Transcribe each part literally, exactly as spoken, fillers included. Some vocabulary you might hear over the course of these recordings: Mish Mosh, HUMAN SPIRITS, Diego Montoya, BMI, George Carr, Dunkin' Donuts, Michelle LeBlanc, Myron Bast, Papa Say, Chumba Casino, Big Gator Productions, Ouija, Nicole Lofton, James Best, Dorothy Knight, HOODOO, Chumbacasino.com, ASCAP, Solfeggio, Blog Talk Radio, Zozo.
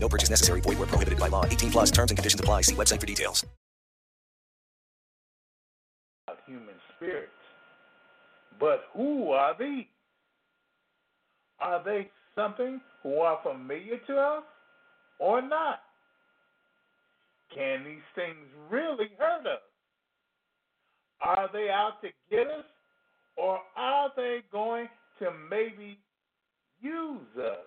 No purchase necessary. Void where prohibited by law. eighteen plus terms and conditions apply. See website for details. Human spirits. But who are these? Are they something who are familiar to us or not? Can these things really hurt us? Are they out to get us, or are they going to maybe use us?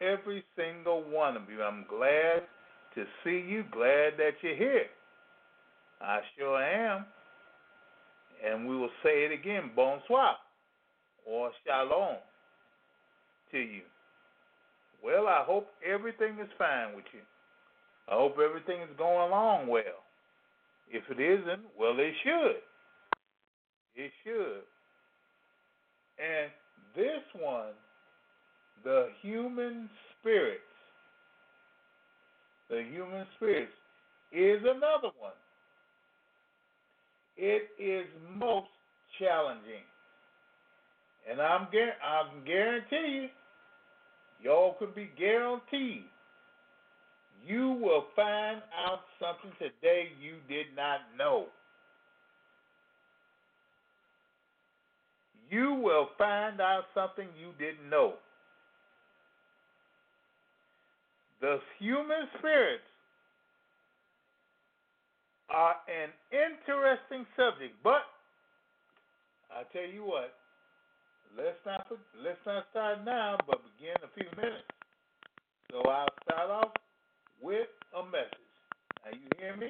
Every single one of you. I'm glad to see you, glad that you're here. I sure am. And we will say it again, bonsoir or shalom to you. Well, I hope everything is fine with you. I hope everything is going along well. If it isn't, well, it should. It should. And this one, the human spirits, the human spirits is another one. It is most challenging. And I'm, I'm guarantee you, y'all could be guaranteed, you will find out something today you did not know. You will find out something you didn't know. The human spirits are an interesting subject, but I tell you what, let's not let's not start now, but begin in a few minutes. So I'll start off with a message. Now you hear me?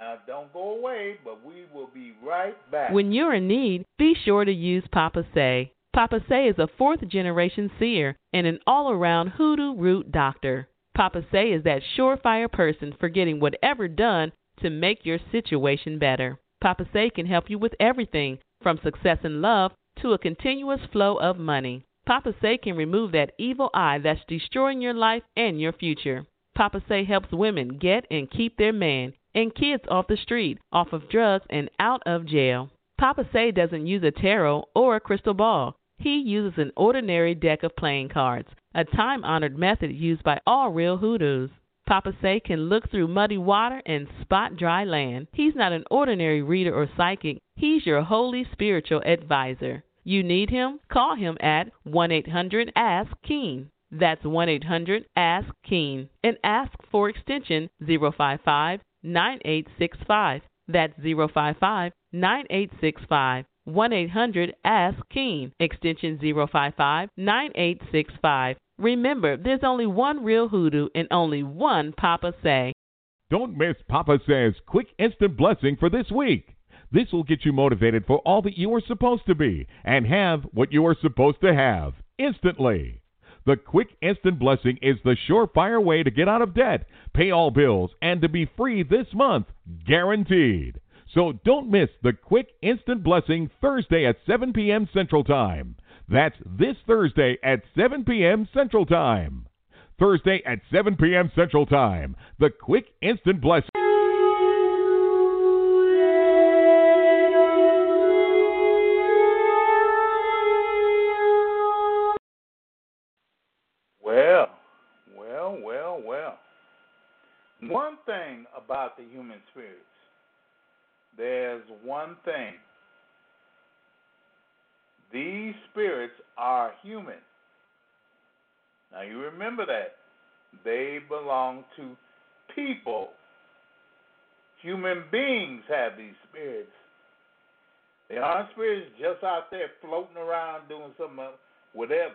Now don't go away, but we will be right back. When you're in need, be sure to use Papa Say. Papa Say is a fourth-generation seer and an all-around hoodoo root doctor. Papa Say is that surefire person for getting whatever done to make your situation better. Papa Say can help you with everything from success and love to a continuous flow of money. Papa Say can remove that evil eye that's destroying your life and your future. Papa Say helps women get and keep their man and kids off the street, off of drugs, and out of jail. Papa Say doesn't use a tarot or a crystal ball. He uses an ordinary deck of playing cards, a time-honored method used by all real hoodoos. Papa Say can look through muddy water and spot dry land. He's not an ordinary reader or psychic. He's your holy spiritual advisor. You need him? Call him at one eight hundred ask keen. That's one eight hundred ask keen. And ask for extension zero five five nine eight six five. That's zero five five nine eight six five. one eight hundred ask keen. Extension zero five five nine eight six five. Remember, there's only one real hoodoo and only one Papa Say. Don't miss Papa Say's quick instant blessing for this week. This will get you motivated for all that you are supposed to be and have what you are supposed to have instantly. The quick instant blessing is the surefire way to get out of debt, pay all bills, and to be free this month, guaranteed. So don't miss the quick instant blessing Thursday at seven p.m. Central Time. That's this Thursday at seven p.m. Central Time. Thursday at seven p.m. Central Time. The Quick Instant Blessing. Well, well, well, well. One thing about the human spirits. There's one thing. These spirits are human. Now you remember that. They belong to people. Human beings have these spirits. They aren't spirits just out there floating around doing something, whatever.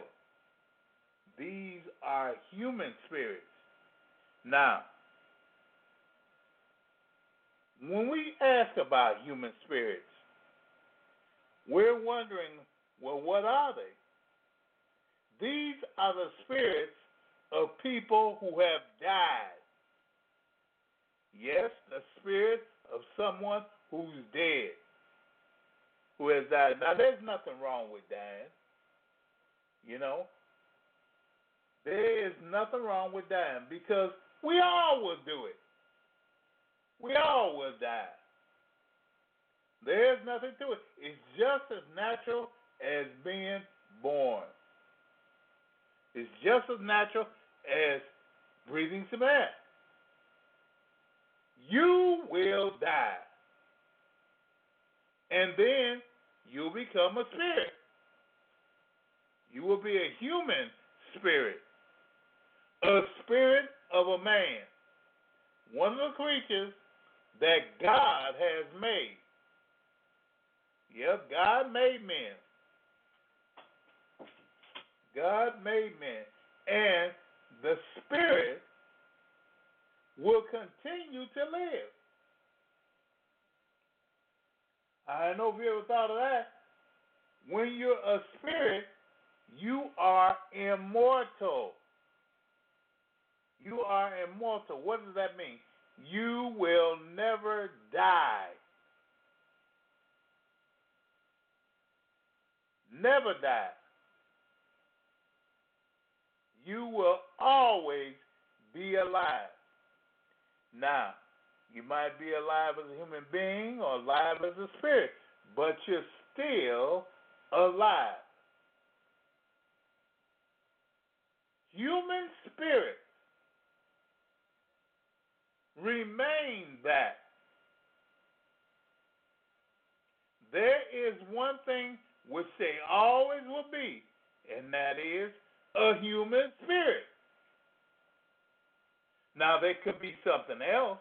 These are human spirits. Now, when we ask about human spirits, we're wondering, well, what are they? These are the spirits of people who have died. Yes, the spirit of someone who's dead, who has died. Now, there's nothing wrong with dying. You know, there is nothing wrong with dying because we all will do it. We all will die. There's nothing to it. It's just as natural as being born. It's just as natural as breathing some air. You will die. And then you'll become a spirit. You will be a human spirit, a spirit of a man, one of the creatures that God has made. Yep, God made men. God made men. And the spirit will continue to live. I don't know if you ever thought of that. When you're a spirit, you are immortal. You are immortal. What does that mean? You will never die. Never die. You will always be alive. Now, you might be alive as a human being or alive as a spirit, but you're still alive. Human spirit. Remain that. There is one thing which they always will be, and that is a human spirit. Now, there could be something else.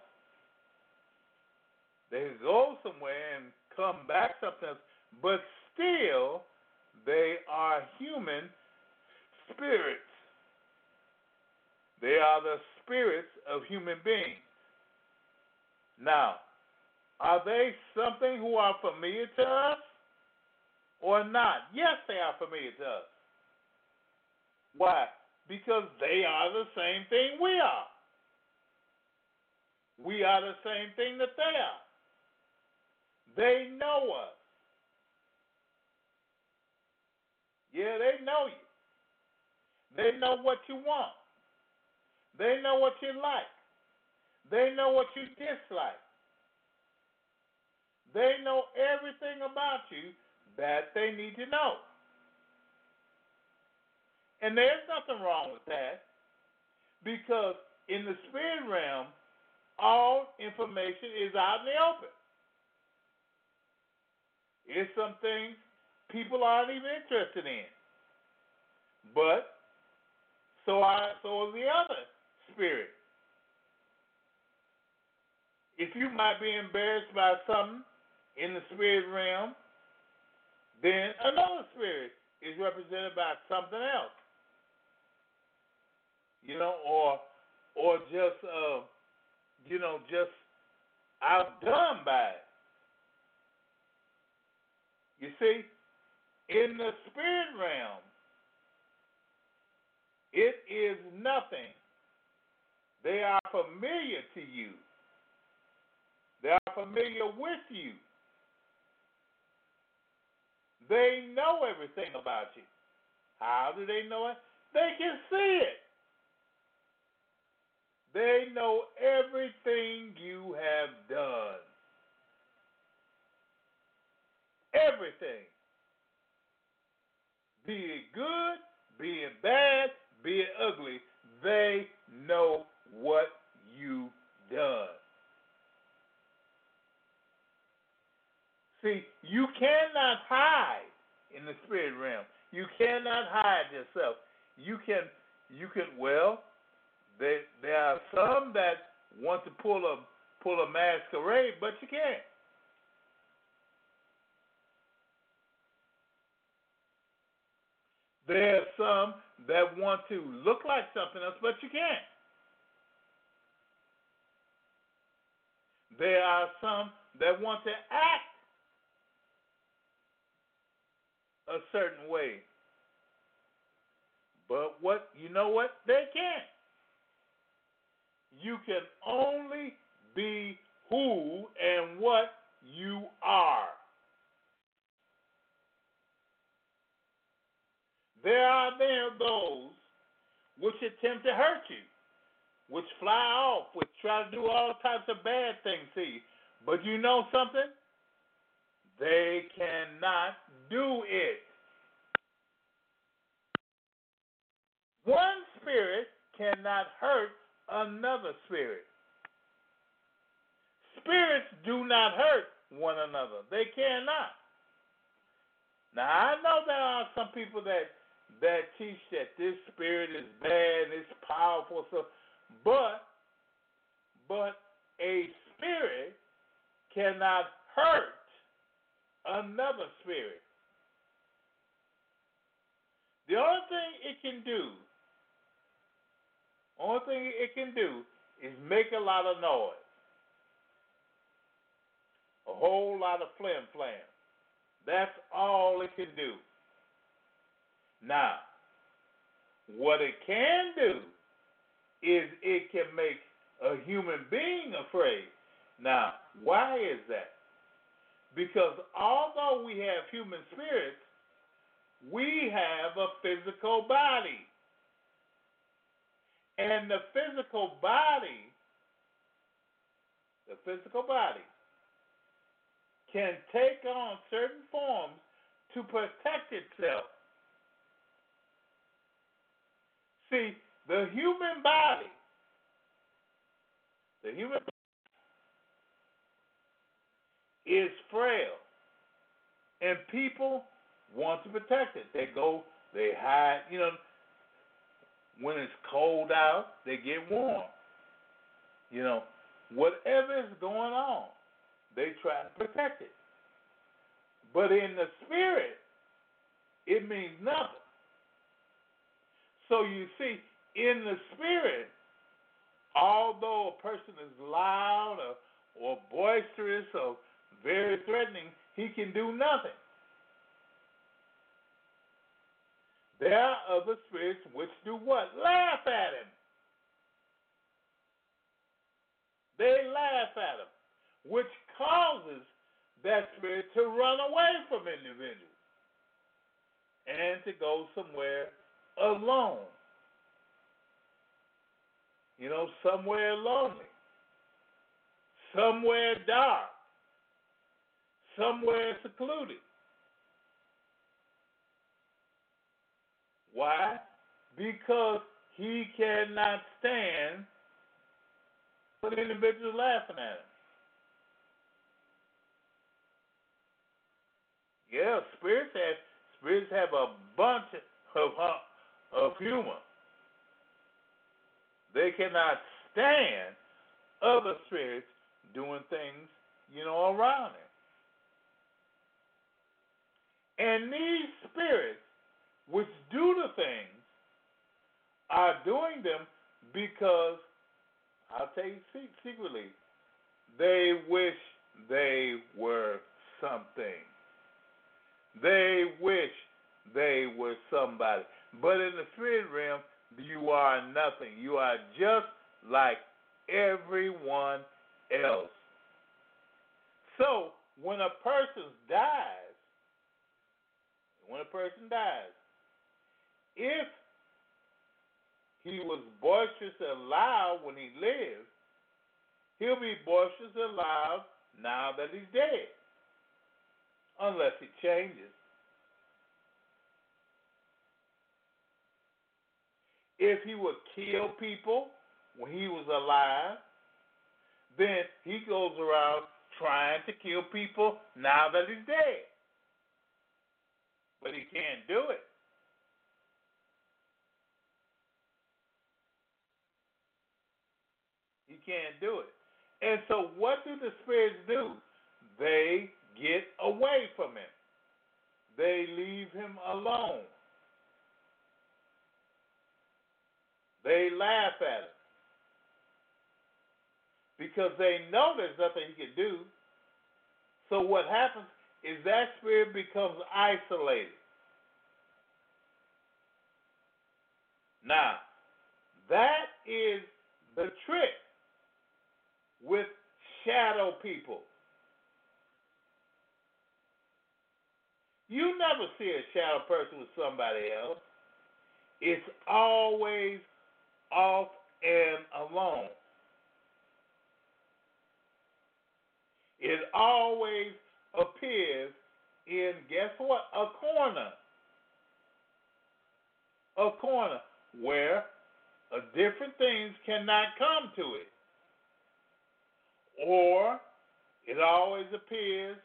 They could go somewhere and come back something else, but still, they are human spirits. They are the spirits of human beings. Now, are they something who are familiar to us? Or not? Yes, they are familiar to us. Why? Because they are the same thing we are. We are the same thing that they are. They know us. Yeah, they know you. They know what you want. They know what you like. They know what you dislike. They know everything about you that they need to know. And there's nothing wrong with that, because in the spirit realm, all information is out in the open. There's some things people aren't even interested in, but so are so is the other spirit. If you might be embarrassed by something in the spirit realm, then another spirit is represented by something else. you know, or or just, uh, you know, just outdone by it. You see, in the spirit realm, it is nothing. They are familiar to you. They are familiar with you. They know everything about you. How do they know it? They can see it. They know everything you have done. Everything. Be it good, be it bad, be it ugly, they know what you've done. See, you cannot hide in the spirit realm. You cannot hide yourself. You can, you can. Well, there there are some that want to pull a pull a masquerade, but you can't. There are some that want to look like something else, but you can't. There are some that want to act a certain way, but what you know what they can't. You can only be who and what you are. There are there those which attempt to hurt you, which fly off, which try to do all types of bad things to you, but you know something? They cannot do it. One spirit cannot hurt another spirit. Spirits do not hurt one another. They cannot. Now, I know there are some people that, that teach that this spirit is bad, it's powerful, so, but, but a spirit cannot hurt another spirit. The only thing it can do, only thing it can do is make a lot of noise. A whole lot of flim flam. That's all it can do. Now, what it can do is it can make a human being afraid. Now, why is that? Because although we have human spirits, we have a physical body. And the physical body, the physical body, can take on certain forms to protect itself. See, the human body, the human body, is frail, and people want to protect it. They go, they hide, you know, when it's cold out, they get warm. You know, whatever is going on, they try to protect it. But in the spirit, it means nothing. So you see, in the spirit, although a person is loud or, or boisterous or very threatening, he can do nothing. There are other spirits which do what? Laugh at him. They laugh at him, which causes that spirit to run away from individuals and to go somewhere alone. You know, somewhere lonely, somewhere dark, somewhere secluded. Why? Because he cannot stand when individuals laughing at him. Yeah, spirits have spirits have a bunch of of humor. They cannot stand other spirits doing things, you know, around them. And these spirits, which do the things, are doing them because, I'll tell you secretly, they wish they were something. They wish they were somebody. But in the spirit realm, you are nothing. You are just like everyone else. So when a person dies, when a person dies, if he was boisterous and loud when he lived, he'll be boisterous and loud now that he's dead, unless he changes. If he would kill people when he was alive, then he goes around trying to kill people now that he's dead. But he can't do it. He can't do it. And so what do the spirits do? They get away from him. They leave him alone. They laugh at him because they know there's nothing he can do. So what happens is that spirit becomes isolated. Now, that is the trick with shadow people. You never see a shadow person with somebody else. It's always off and alone. It always appears in, guess what? A corner. A corner where uh, different things cannot come to it. Or it always appears,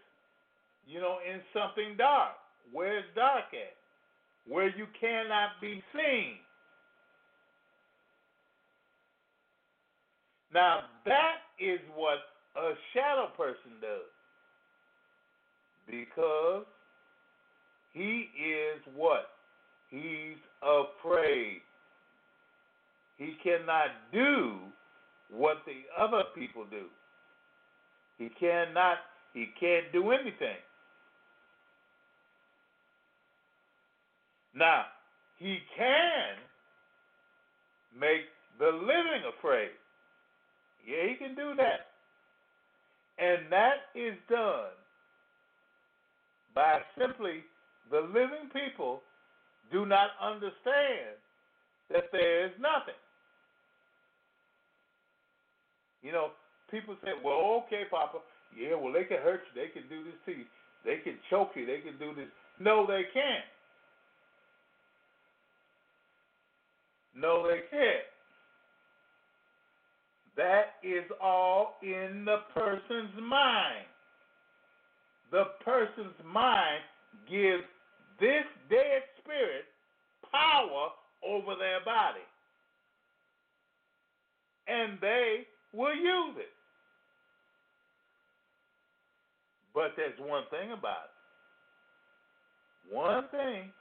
you know, in something dark. Where it's dark at? Where you cannot be seen. Now, that is what a shadow person does, because he is what? He's afraid. He cannot do what the other people do. He cannot, he can't do anything. Now, he can make the living afraid. Yeah, he can do that. And that is done by simply the living people do not understand that there is nothing. You know, people say, well, okay, Papa, yeah, well, they can hurt you, they can do this to you, they can choke you, they can do this. No, they can't. No, they can't. That is all in the person's mind. The person's mind gives this dead spirit power over their body. And they will use it. But there's one thing about it. One thing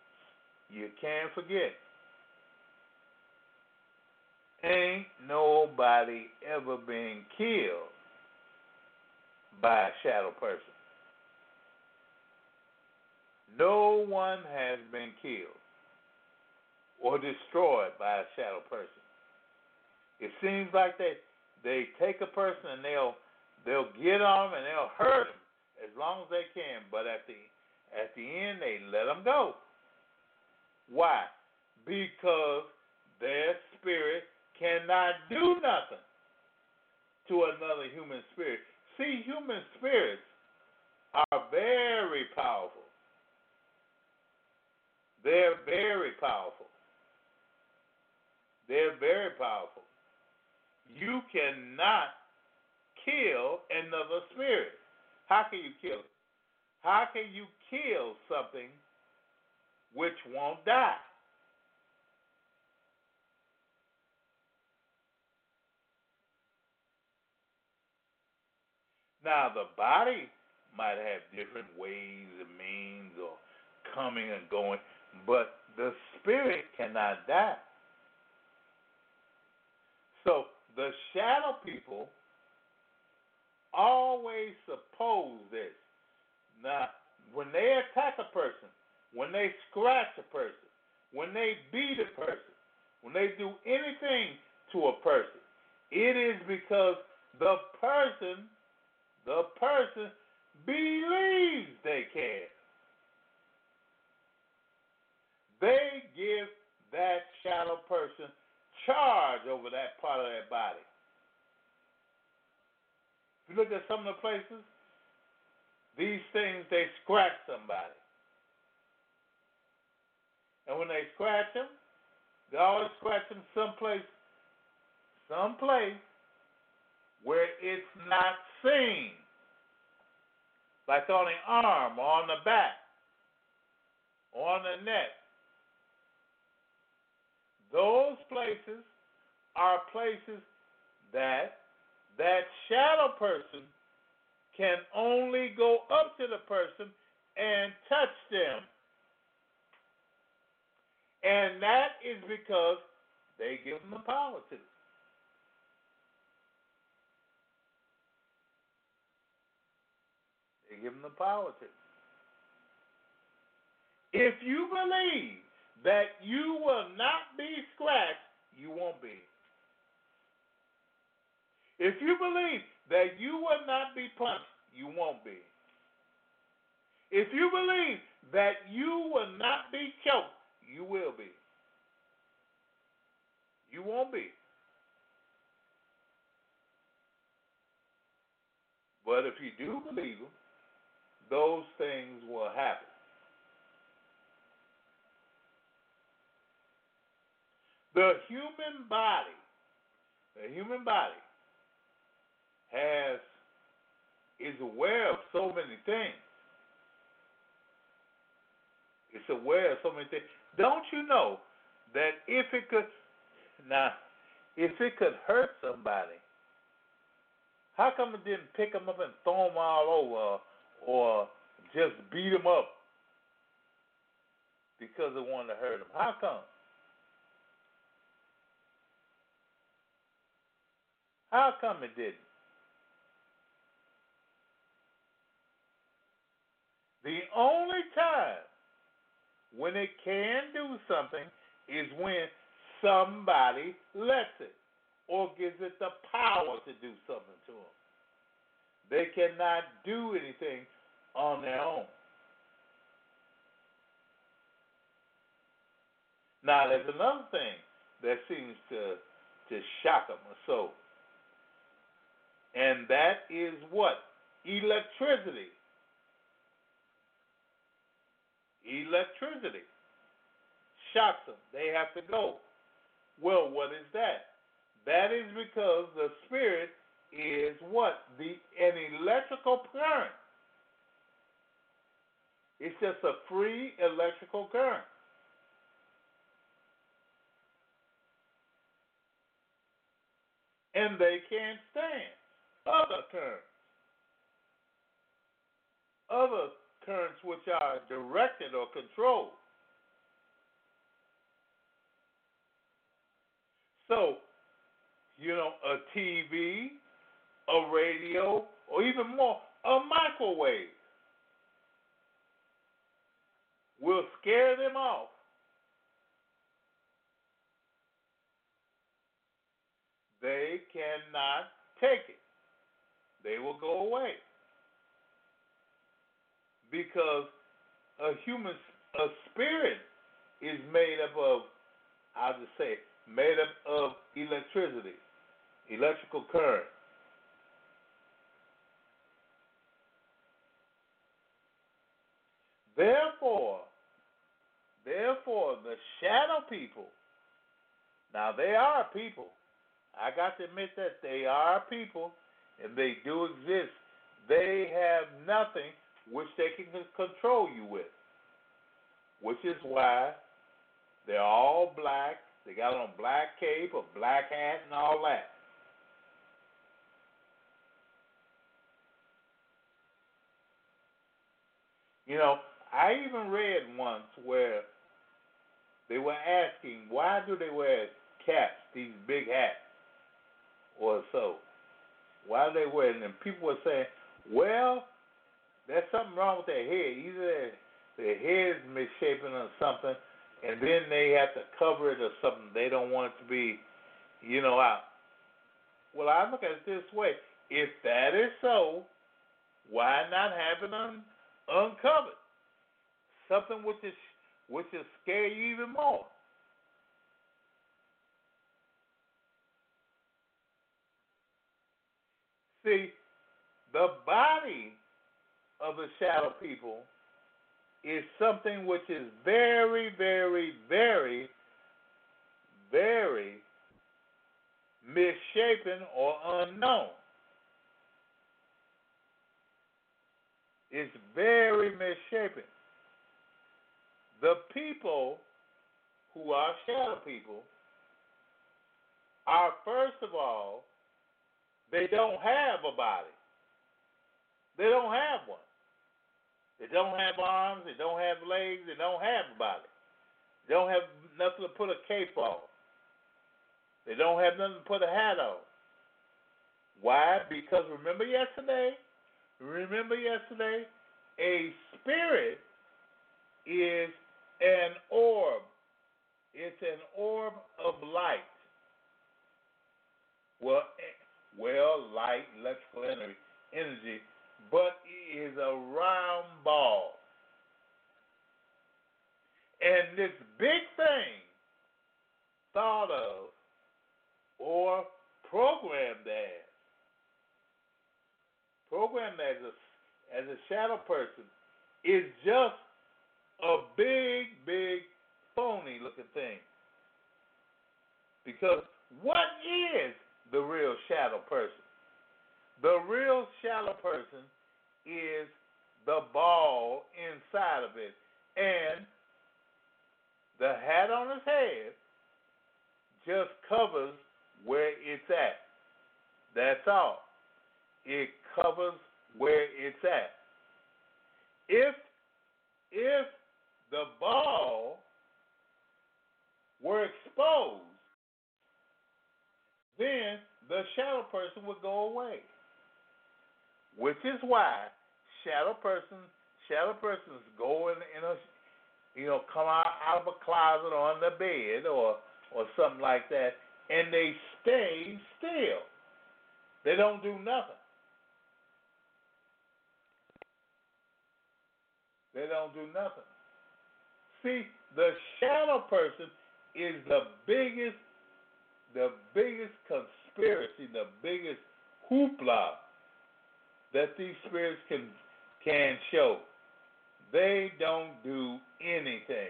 you can't forget. Ain't nobody ever been killed by a shadow person. No one has been killed or destroyed by a shadow person. It seems like they they take a person and they'll they'll get on them and they'll hurt them as long as they can, but at the at the end they let them go. Why? Because their spirit cannot do nothing to another human spirit. See, human spirits are very powerful. They're very powerful. They're very powerful. You cannot kill another spirit. How can you kill it? How can you kill something which won't die? Now, the body might have different ways and means or coming and going, but the spirit cannot die. So the shadow people always suppose this. Now, when they attack a person, when they scratch a person, when they beat a person, when they do anything to a person, it is because the person, the person believes they can. They give that shadow person charge over that part of their body. If you look at some of the places, these things, they scratch somebody. And when they scratch them, they always scratch them someplace, someplace where it's not seen. Like on the arm, or on the back, or on the neck. Those places are places that that shadow person can only go up to the person and touch them. And that is because they give them the power to. They give them the power to. If you believe that you will not be scratched, you won't be. If you believe that you will not be punched, you won't be. If you believe that you will not be choked, you will be. You won't be. But if you do believe them, those things will happen. The human body, the human body has, is aware of so many things. It's aware of so many things. Don't you know that if it could, now, if it could hurt somebody, how come it didn't pick them up and throw them all over or just beat them up because it wanted to hurt them? How come? How come it didn't? The only time when it can do something is when somebody lets it or gives it the power to do something to them. They cannot do anything on their own. Now, there's another thing that seems to, to shock them or so. And that is what? Electricity. Electricity. Shocks them. They have to go. Well, what is that? That is because the spirit is what? The, an electrical current. It's just a free electrical current. And they can't stand other currents, other currents which are directed or controlled. So, you know, a T V, a radio, or even more, a microwave will scare them off. They cannot take it. They will go away because a human, a spirit is made up of, I'll just say, made up of electricity, electrical current. Therefore, therefore, the shadow people, now they are people. I got to admit that they are people. And they do exist. They have nothing which they can control you with, which is why they're all black. They got on black cape or black hat and all that. You know, I even read once where they were asking, why do they wear caps, these big hats? while they were, and people were saying, well, there's something wrong with their head. Either their head's misshapen or something, and then they have to cover it or something. They don't want it to be, you know, out. Well, I look at it this way. If that is so, why not have it un- uncovered? Something which is which will scare you even more. See, the body of the shadow people is something which is very, very, very, very misshapen or unknown. It's very misshapen. The people who are shadow people are, first of all, they don't have a body. They don't have one. They don't have arms. They don't have legs. They don't have a body. They don't have nothing to put a cape on. They don't have nothing to put a hat on. Why? Because remember yesterday, remember yesterday, a spirit is an orb. It's an orb of light. Well, well, light, electrical energy, energy, but it is a round ball. And this big thing thought of or programmed as, programmed as a, as a shadow person, is just a big, big, phony looking thing. Because what is the real shadow person? The real shadow person is the ball inside of it. And the hat on his head just covers where it's at. That's all. It covers where it's at. If, if the ball were exposed, then the shadow person would go away, which is why shadow person, shadow persons go in, in a, you know, come out, out of a closet or on the bed or or something like that, and they stay still. They don't do nothing. They don't do nothing. See, the shadow person is the biggest. The biggest conspiracy, the biggest hoopla that these spirits can can show. They don't do anything.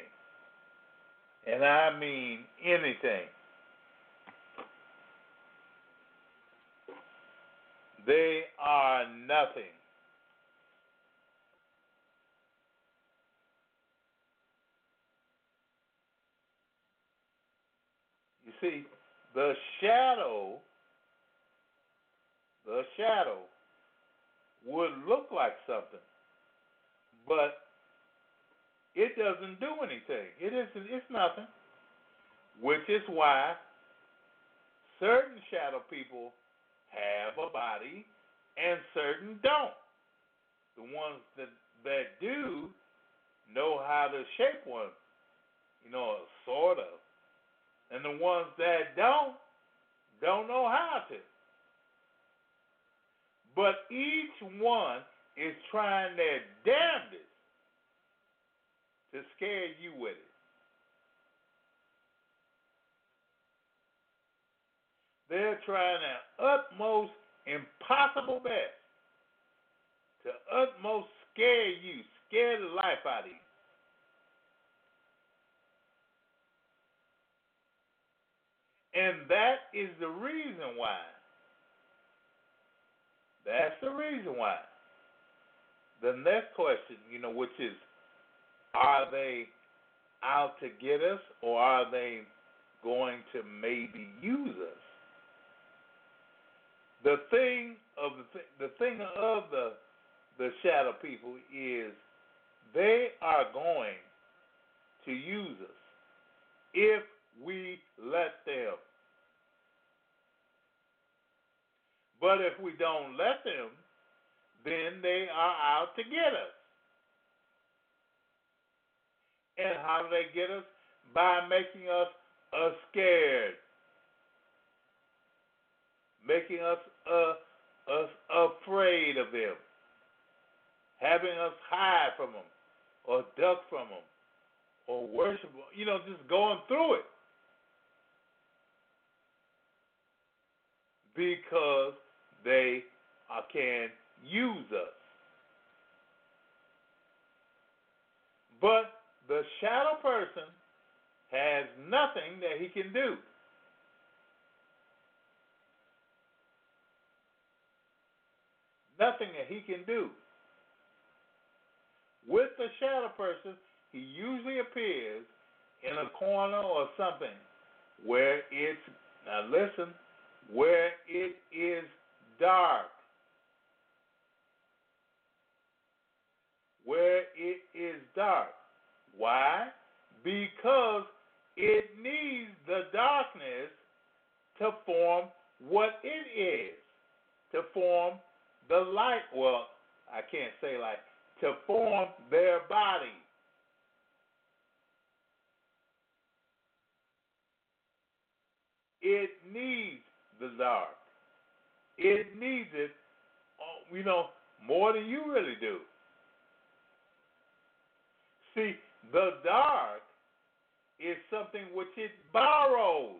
And I mean anything. They are nothing. You see, The shadow, the shadow would look like something, but it doesn't do anything. It isn't, it's nothing, which is why certain shadow people have a body and certain don't. The ones that, that do know how to shape one, you know, sort of. And the ones that don't, don't know how to. But each one is trying their damnedest to scare you with it. They're trying their utmost impossible best to utmost scare you, scare the life out of you. And that is the reason why, that's the reason why the next question, you know, which is, are they out to get us or are they going to maybe use us? The thing of the, the thing of the, the shadow people is they are going to use us if we let them. But if we don't let them, then they are out to get us. And how do they get us? By making us uh, scared, making us uh, us afraid of them, having us hide from them, or duck from them, or worship, you know, just going through it. Because they uh, can use us. But the shadow person has nothing that he can do. Nothing that he can do. With the shadow person, he usually appears in a corner or something where it's, now listen, where it is dark, where it is dark. Why? Because it needs the darkness to form what it is, to form the light, well, I can't say light, to form their body. It needs the dark. It needs it, you know, more than you really do. See, the dark is something which it borrows.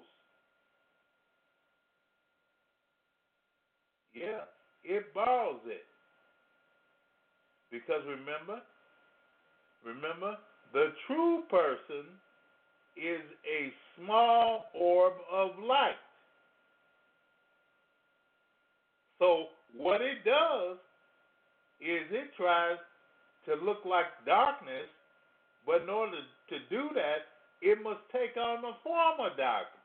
Yeah, it borrows it. Because remember, remember, the true person is a small orb of light. So what it does is it tries to look like darkness, but in order to do that, it must take on the form of darkness.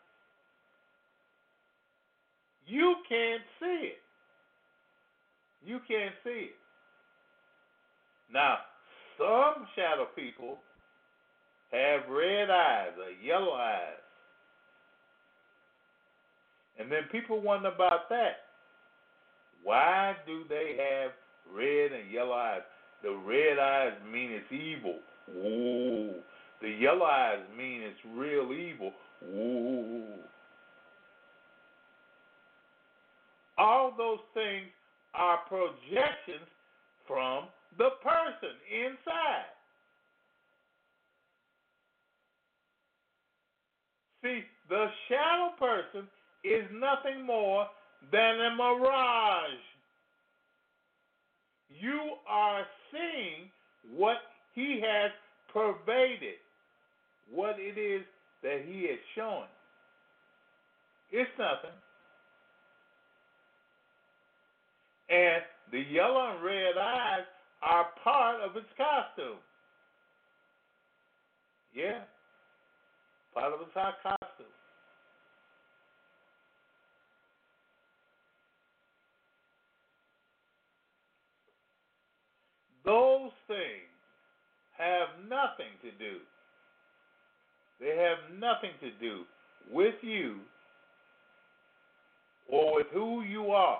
You can't see it. You can't see it. Now, some shadow people have red eyes or yellow eyes. And then people wonder about that. Why do they have red and yellow eyes? The red eyes mean it's evil. Ooh. The yellow eyes mean it's real evil. Ooh. All those things are projections from the person inside. See, the shadow person is nothing more than a mirage. You are seeing what he has pervaded, what it is that he is showing. It's nothing. And the yellow and red eyes are part of its costume. Yeah, part of its costume. Those things have nothing to do. They have nothing to do with you or with who you are.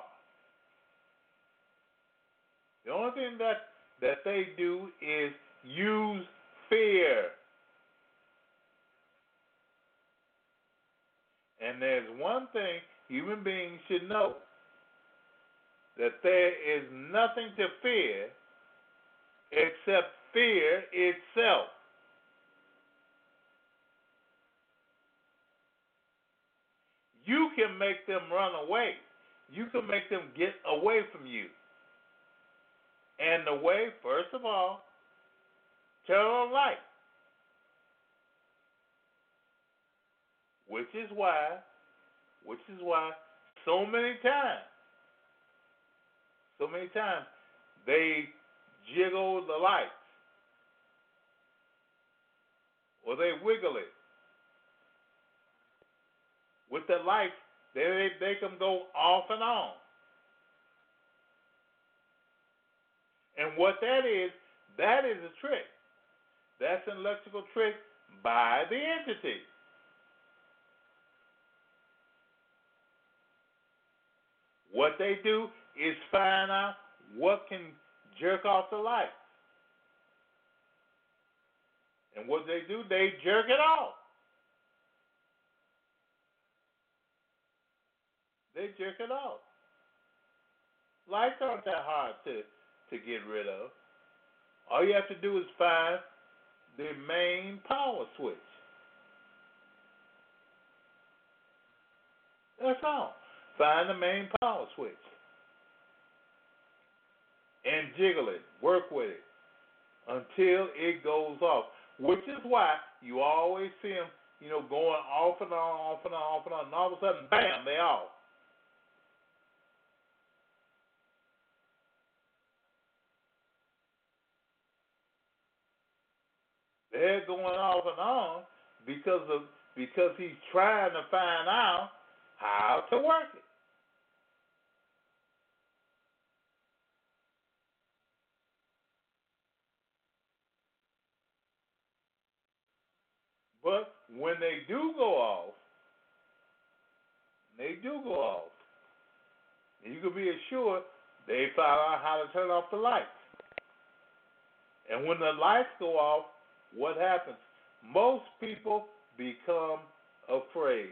The only thing that, that they do is use fear. And there's one thing human beings should know, that there is nothing to fear except fear itself. You can make them run away. You can make them get away from you. And the way, first of all, turn on light. Which is why, which is why so many times, so many times, they jiggle the lights, or they wiggle it. With the lights, they they can go off and on. And what that is, that is a trick. That's an electrical trick by the entity. What they do is find out what can jerk off the light. And what they do, they jerk it off. They jerk it off. Lights aren't that hard to, to get rid of. All you have to do is find the main power switch. That's all. Find the main power switch. And jiggle it. Work with it. Until it goes off. Which is why you always see them, you know, going off and on, off and on, off and on. And all of a sudden, bam, they're off. They're going off and on because of because he's trying to find out how to work it. But when they do go off, they do go off. You can be assured they found out how to turn off the lights. And when the lights go off, what happens? Most people become afraid.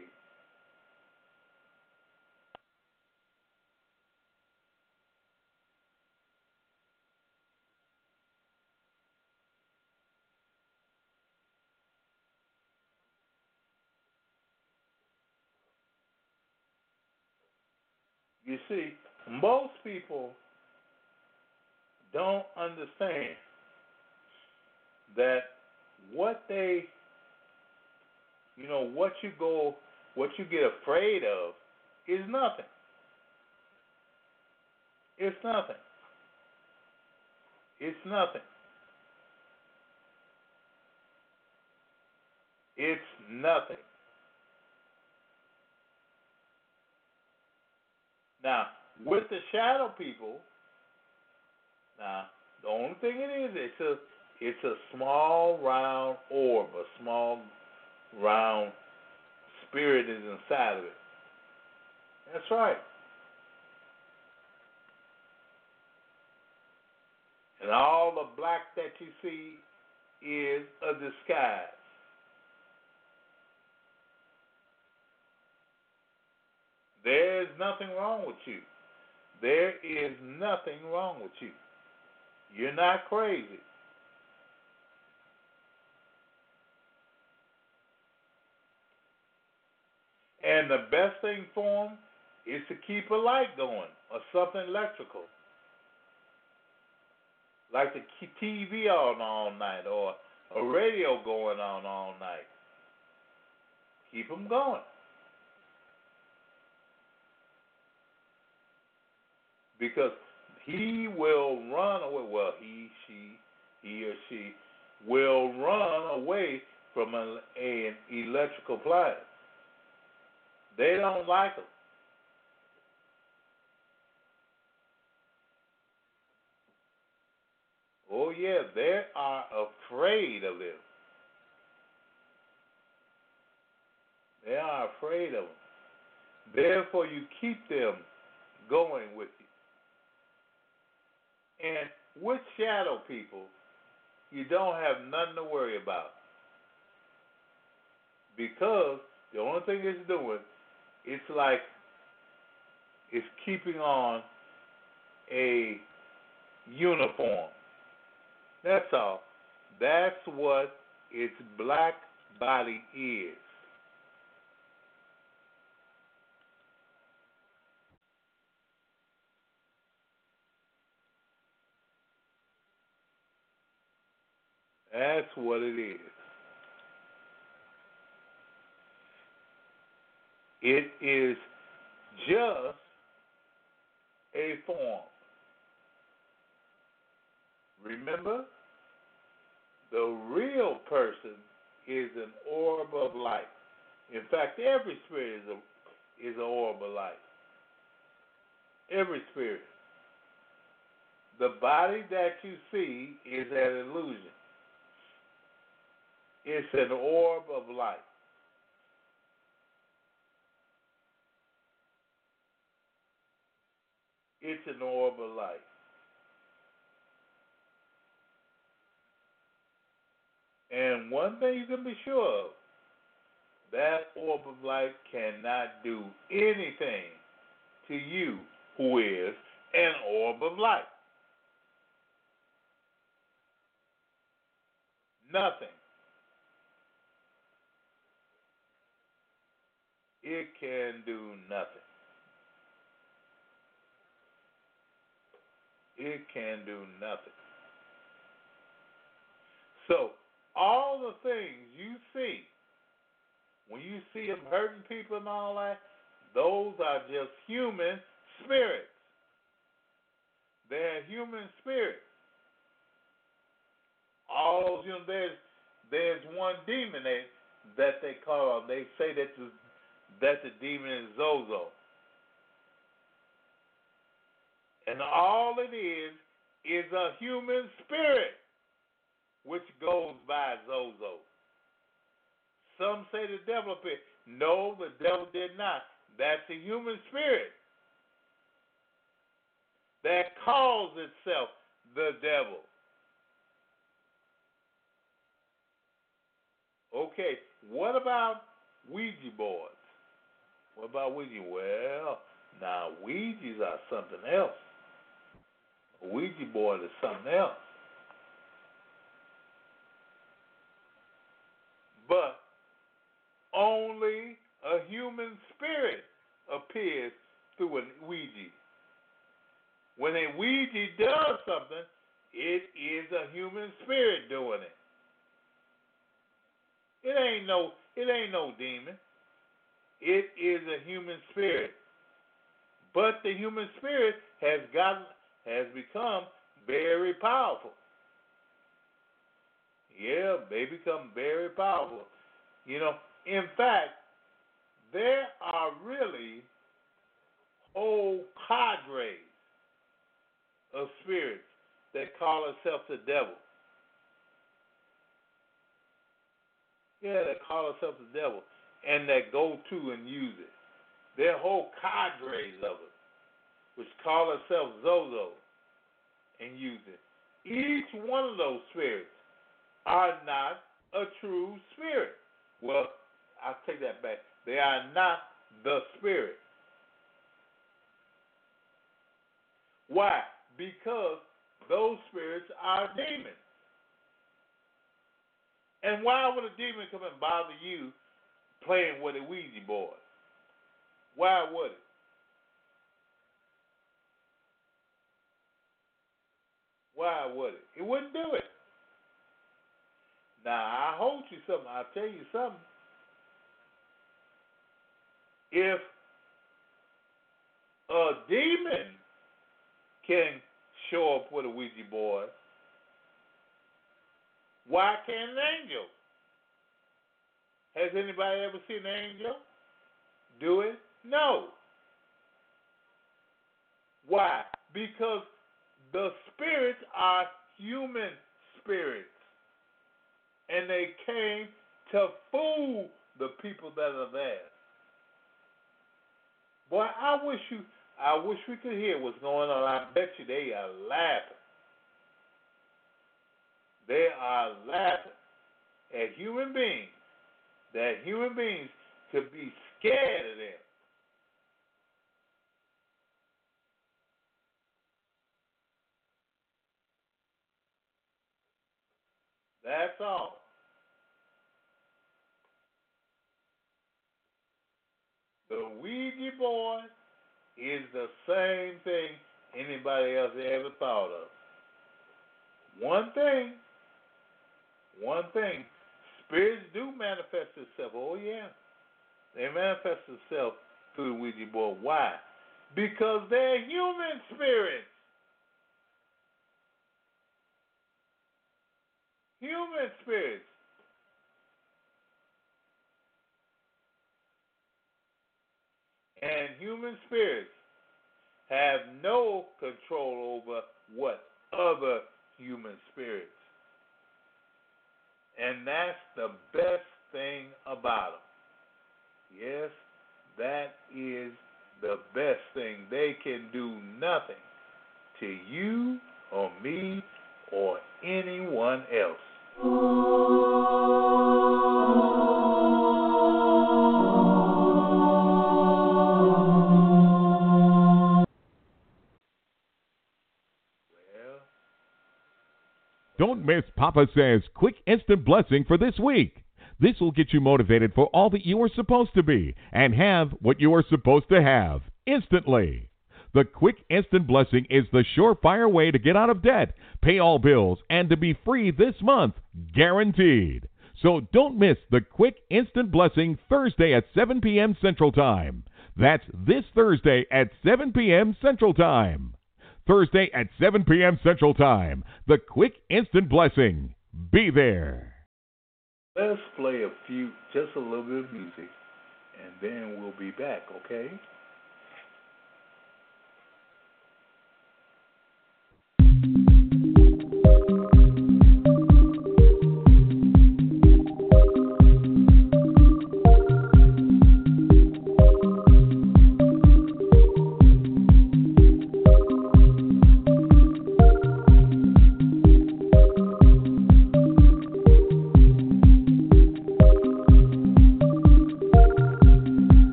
You see, most people don't understand that what they, you know, what you go, what you get afraid of is nothing. It's nothing. It's nothing. It's nothing. Now, with the shadow people, now, the only thing it is, it's a, it's a small, round orb, a small, round spirit is inside of it. That's right. And all the black that you see is a disguise. There's nothing wrong with you. There is nothing wrong with you. You're not crazy. And the best thing for them is to keep a light going or something electrical. Like the T V on all night or a radio going on all night. Keep them going. Because he will run away. Well, he, she, he or she will run away from an, an electrical appliance. They don't like them. Oh, yeah, they are afraid of them. They are afraid of them. Therefore, you keep them going with you. And with shadow people, you don't have nothing to worry about. Because the only thing it's doing, it's like it's keeping on a uniform. That's all. That's what its black body is. That's what it is. It is just a form. Remember, the real person is an orb of light. In fact, every spirit is a, is an orb of light. Every spirit. The body that you see is an illusion. It's an orb of light. It's an orb of light. And one thing you can be sure of, that orb of light cannot do anything to you who is an orb of light. Nothing. It can do nothing. It can do nothing. So, all the things you see, when you see them hurting people and all that, those are just human spirits. They're human spirits. All, you know, there's, there's one demon they, that they call, they say that the, that the demon is Zozo. And all it is is a human spirit, which goes by Zozo. Some say the devil appeared. No, the devil did not. That's a human spirit that calls itself the devil. Okay, what about Ouija boards? What about Ouija? Well, now Ouijas are something else. A Ouija board is something else. But only a human spirit appears through an Ouija. When a Ouija does something, it is a human spirit doing it. It ain't no, it ain't no demon. It is a human spirit. But the human spirit has gotten, has become very powerful. Yeah, they become very powerful. You know, in fact, there are really whole cadres of spirits that call itself the devil. Yeah, that call itself the devil and that go to and use it. There are whole cadres of it, which call itself Zozo and use it. Each one of those spirits are not a true spirit. Well, I take that back. They are not the spirit. Why? Because those spirits are demons. And why would a demon come and bother you playing with a Ouija board? Why would it? Why would it? It wouldn't do it. Now, I hold you something. I'll tell you something. If a demon can show up with a Ouija board, why can't an angel? Has anybody ever seen an angel do it? No. Why? Because the spirits are human spirits. And they came to fool the people that are there. Boy, I wish you, I wish we could hear what's going on. I bet you they are laughing. They are laughing at human beings. That human beings could be scared of them. That's all. The Ouija board is the same thing anybody else ever thought of. One thing, one thing, spirits do manifest itself. Oh, yeah. They manifest themselves through the Ouija board. Why? Because they're human spirits. Human spirits. And human spirits have no control over what other human spirits. And that's the best thing about them. Yes, that is the best thing. They can do nothing to you or me or anyone else. Don't miss Papa Say's quick instant blessing for this week. This will get you motivated for all that you are supposed to be and have what you are supposed to have instantly. The quick instant blessing is the surefire way to get out of debt, pay all bills, and to be free this month, guaranteed. So don't miss the quick instant blessing Thursday at seven p.m. Central Time. That's this Thursday at seven p.m. Central Time. Thursday at seven p.m. Central Time. The Quick Instant Blessing. Be there. Let's play a few, just a little bit of music, and then we'll be back, okay?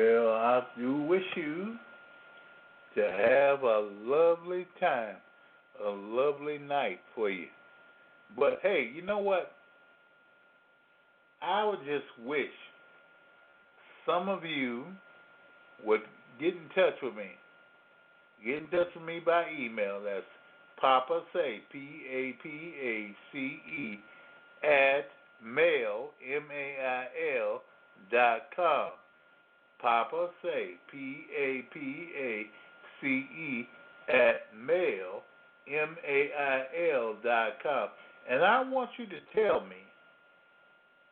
Well, I do wish you to have a lovely time, a lovely night for you. But, hey, you know what? I would just wish some of you would get in touch with me. Get in touch with me by email. That's Papa Say, P A P A C E, at mail, M A I L, dot com. Papa Say, P A P A C E, at mail, M A I L, dot com. And I want you to tell me,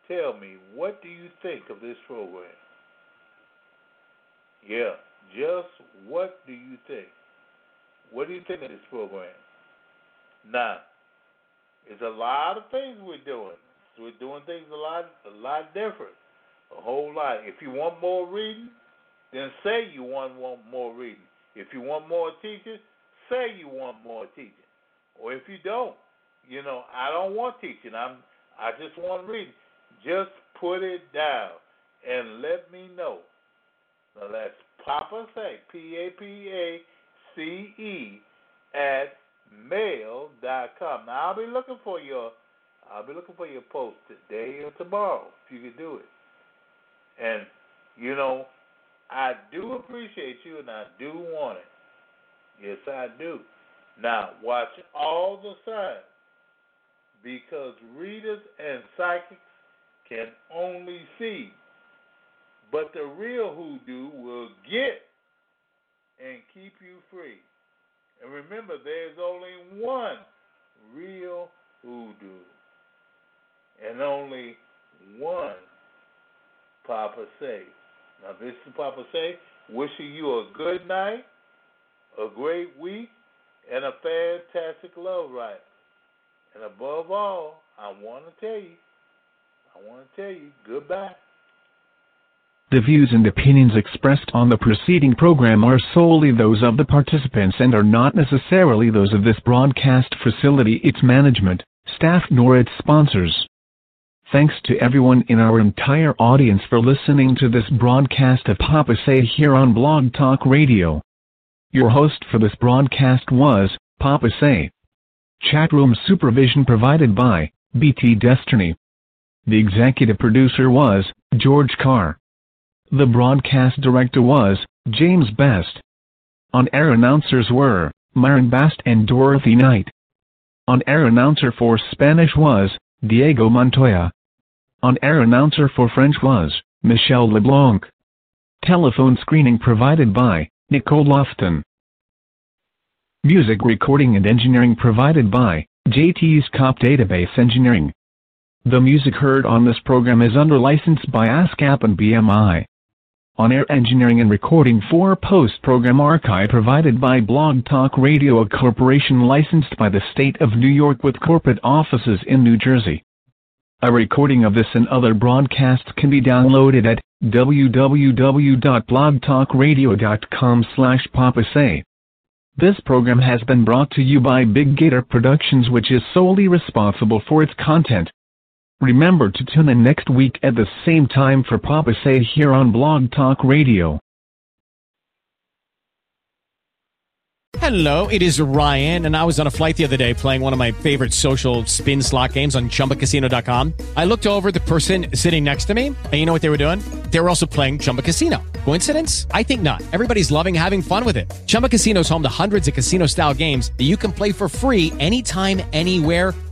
tell me, what do you think of this program? Yeah, just what do you think? What do you think of this program? Now, there's a lot of things we're doing. We're doing things a lot, a lot different, a whole lot. If you want more reading, then say you want, want more reading. If you want more teachers, say you want more teaching. Or if you don't, you know, I don't want teaching. I'm, I just want reading. Just put it down and let me know. Now that's Papa Say, P A P A C E, at mail dot com. Now I'll be looking for your, I'll be looking for your post today or tomorrow if you can do it. And, you know, I do appreciate you and I do want it. Yes, I do. Now, watch all the signs, because readers and psychics can only see. But the real hoodoo will get and keep you free. And remember, there's only one real hoodoo and only one Papa Say. Now, this is Papa Say wishing you a good night, a great week, and a fantastic love ride. And above all, I want to tell you, I want to tell you, goodbye. The views and opinions expressed on the preceding program are solely those of the participants and are not necessarily those of this broadcast facility, its management, staff, nor its sponsors. Thanks to everyone in our entire audience for listening to this broadcast of Papa Say here on Blog Talk Radio. Your host for this broadcast was Papa Say. Chatroom supervision provided by B T Destiny. The executive producer was George Carr. The broadcast director was James Best. On-air announcers were Myron Bast and Dorothy Knight. On-air announcer for Spanish was Diego Montoya. On-air announcer for French was Michelle LeBlanc. Telephone screening provided by Nicole Lofton. Music recording and engineering provided by J T's Cop Database Engineering. The music heard on this program is under license by ASCAP and B M I. On-air engineering and recording for post-program archive provided by Blog Talk Radio, a corporation licensed by the state of New York with corporate offices in New Jersey. A recording of this and other broadcasts can be downloaded at w w w dot blog talk radio dot com slash Papa Say. This program has been brought to you by Big Gator Productions, which is solely responsible for its content. Remember to tune in next week at the same time for Papa Say here on Blog Talk Radio. Hello, it is Ryan, and I was on a flight the other day playing one of my favorite social spin slot games on Chumba Casino dot com. I looked over at the person sitting next to me, and you know what they were doing? They were also playing Chumba Casino. Coincidence? I think not. Everybody's loving having fun with it. Chumba Casino's home to hundreds of casino-style games that you can play for free anytime, anywhere,